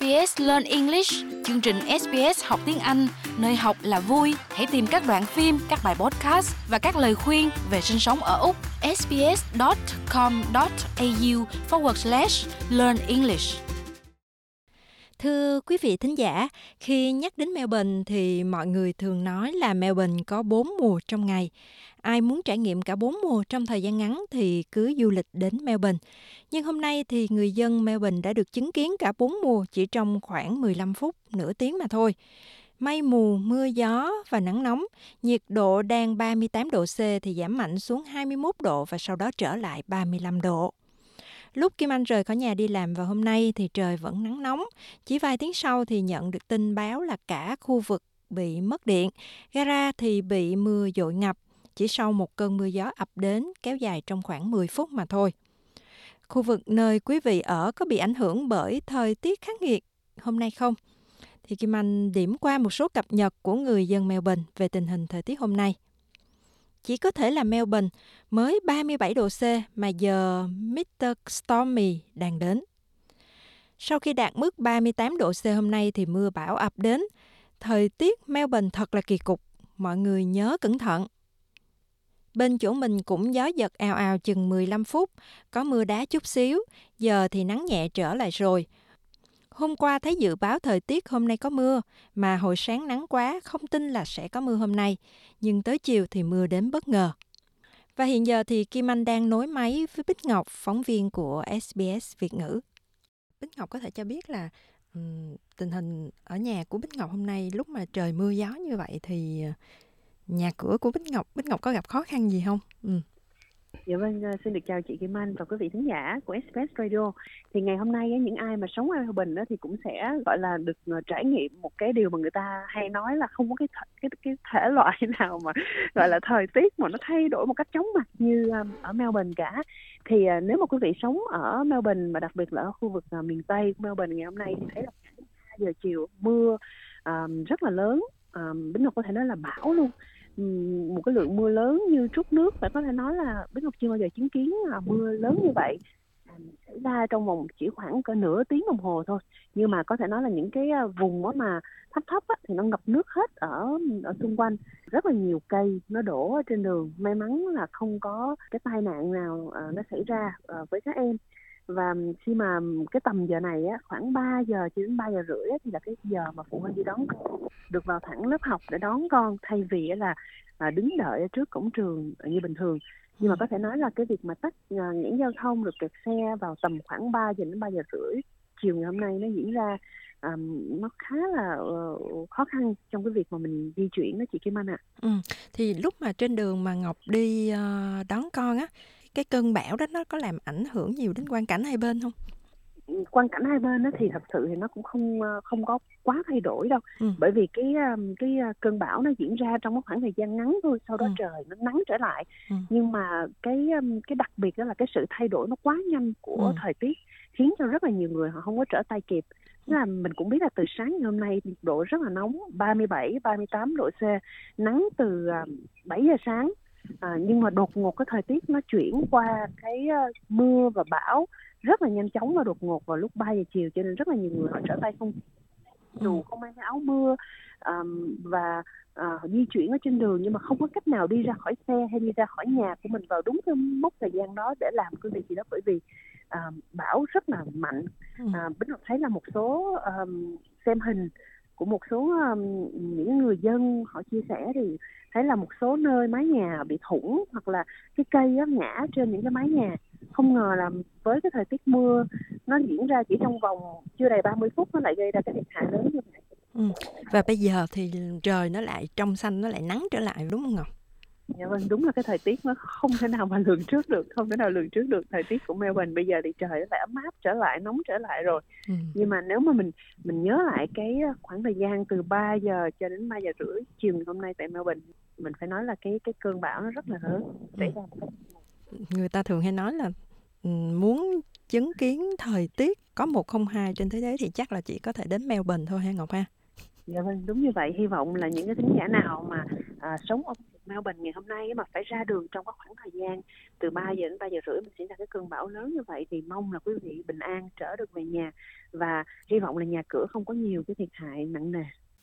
SBS Learn English, chương trình SBS học tiếng Anh, nơi học là vui. Hãy tìm các đoạn phim, các bài podcast và các lời khuyên về sinh sống ở Úc. sbs.com.au/learn English. Thưa quý vị thính giả, khi nhắc đến Melbourne thì mọi người thường nói là Melbourne có 4 mùa trong ngày. Ai muốn trải nghiệm cả 4 mùa trong thời gian ngắn thì cứ du lịch đến Melbourne. Nhưng hôm nay thì người dân Melbourne đã được chứng kiến cả 4 mùa chỉ trong khoảng 15 phút, nửa tiếng mà thôi. Mây mù, mưa gió và nắng nóng, nhiệt độ đang 38 độ C thì giảm mạnh xuống 21 độ và sau đó trở lại 35 độ. Lúc Kim Anh rời khỏi nhà đi làm vào hôm nay thì trời vẫn nắng nóng. Chỉ vài tiếng sau thì nhận được tin báo là cả khu vực bị mất điện, gara thì bị mưa dội ngập. Chỉ sau một cơn mưa gió ập đến kéo dài trong khoảng 10 phút mà thôi. Khu vực nơi quý vị ở có bị ảnh hưởng bởi thời tiết khắc nghiệt hôm nay không? Thì Kim Anh điểm qua một số cập nhật của người dân Melbourne về tình hình thời tiết hôm nay. Chỉ có thể là Melbourne mới 37 độ C mà giờ Mr. Stormy đang đến. Sau khi đạt mức 38 độ C hôm nay thì mưa bão ập đến. Thời tiết Melbourne thật là kỳ cục, mọi người nhớ cẩn thận. Bên chỗ mình cũng gió giật ào ào chừng 15 phút, có mưa đá chút xíu, giờ thì nắng nhẹ trở lại rồi. Hôm qua thấy dự báo thời tiết hôm nay có mưa, mà hồi sáng nắng quá không tin là sẽ có mưa hôm nay, nhưng tới chiều thì mưa đến bất ngờ. Và hiện giờ thì Kim Anh đang nối máy với Bích Ngọc, phóng viên của SBS Việt ngữ. Bích Ngọc có thể cho biết là tình hình ở nhà của Bích Ngọc hôm nay lúc mà trời mưa gió như vậy thì nhà cửa của Bích Ngọc có gặp khó khăn gì không? Dạ vâng, xin được chào chị Kim Anh và quý vị khán giả của SBS Radio. Thì ngày hôm nay những ai mà sống ở Melbourne thì cũng sẽ gọi là được trải nghiệm một cái điều mà người ta hay nói là không có cái thể loại nào mà gọi là thời tiết mà nó thay đổi một cách chóng mặt như ở Melbourne cả. Thì nếu mà quý vị sống ở Melbourne mà đặc biệt là ở khu vực miền Tây của Melbourne ngày hôm nay thì thấy là 2 giờ chiều mưa rất là lớn, Bích Ngọc có thể nói là bão luôn. Một cái lượng mưa lớn như trút nước, phải có thể nói là Bích Ngọc chưa bao giờ chứng kiến mưa lớn như vậy xảy ra trong vòng chỉ khoảng cỡ nửa tiếng đồng hồ thôi. Nhưng mà có thể nói là những cái vùng mà thấp á, thì nó ngập nước hết ở xung quanh. Rất là nhiều cây nó đổ ở trên đường. May mắn là không có cái tai nạn nào nó xảy ra với các em. Và khi mà cái tầm giờ này á, khoảng 3 giờ cho đến 3 giờ rưỡi á, thì là cái giờ mà phụ huynh đi đón con, được vào thẳng lớp học để đón con thay vì là đứng đợi ở trước cổng trường như bình thường. Nhưng mà có thể nói là cái việc mà tắt những giao thông, được kẹt xe vào tầm khoảng 3 giờ đến 3 giờ rưỡi chiều ngày hôm nay nó diễn ra nó khá là khó khăn trong cái việc mà mình di chuyển đó chị Kim Anh ạ. Thì lúc mà trên đường mà Ngọc đi đón con á, cái cơn bão đó nó có làm ảnh hưởng nhiều đến quang cảnh hai bên không? Quang cảnh hai bên đó thì thật sự thì nó cũng không có quá thay đổi đâu. Bởi vì cái cơn bão nó diễn ra trong khoảng thời gian ngắn thôi, sau đó trời nó nắng trở lại. Nhưng mà cái đặc biệt đó là cái sự thay đổi nó quá nhanh của thời tiết khiến cho rất là nhiều người họ không có trở tay kịp. Tức là mình cũng biết là từ sáng ngày hôm nay nhiệt độ rất là nóng, 37, 38 độ C, nắng từ 7 giờ sáng. Nhưng mà đột ngột cái thời tiết nó chuyển qua cái mưa và bão rất là nhanh chóng và đột ngột vào lúc 3 giờ chiều, cho nên rất là nhiều người họ trở tay không dù không mang áo mưa và di chuyển ở trên đường, nhưng mà không có cách nào đi ra khỏi xe hay đi ra khỏi nhà của mình vào đúng cái mốc thời gian đó để làm cái việc gì đó, bởi vì bão rất là mạnh. Bích Ngọc thấy là một số xem hình của một số những người dân họ chia sẻ thì thấy là một số nơi mái nhà bị thủng hoặc là cái cây ngã trên những cái mái nhà. Không ngờ là với cái thời tiết mưa nó diễn ra chỉ trong vòng chưa đầy 30 phút nó lại gây ra cái thiệt hại lớn như vậy. Và bây giờ thì trời nó lại trong xanh, nó lại nắng trở lại đúng không Ngọc? Dạ vâng, đúng là cái thời tiết nó không thể nào mà lường trước được, thời tiết của Melbourne bây giờ thì trời nó lại ấm áp trở lại, nóng trở lại rồi. Nhưng mà nếu mà mình nhớ lại cái khoảng thời gian từ 3 giờ cho đến 3 giờ rưỡi chiều hôm nay tại Melbourne, mình phải nói là cái cơn bão nó rất là lớn. Người ta thường hay nói là muốn chứng kiến thời tiết có 102 trên thế giới thì chắc là chỉ có thể đến Melbourne thôi ha Ngọc ha? Dạ vâng, đúng như vậy. Hy vọng là những cái thính giả nào mà sống ở Melbourne ngày hôm nay mà phải ra đường trong các khoảng thời gian từ 3 giờ đến 3 giờ rưỡi mình sẽ ra cái cơn bão lớn như vậy thì mong là quý vị bình an trở được về nhà. và hy vọng là nhà cửa không có nhiều cái thiệt hại nặng nề.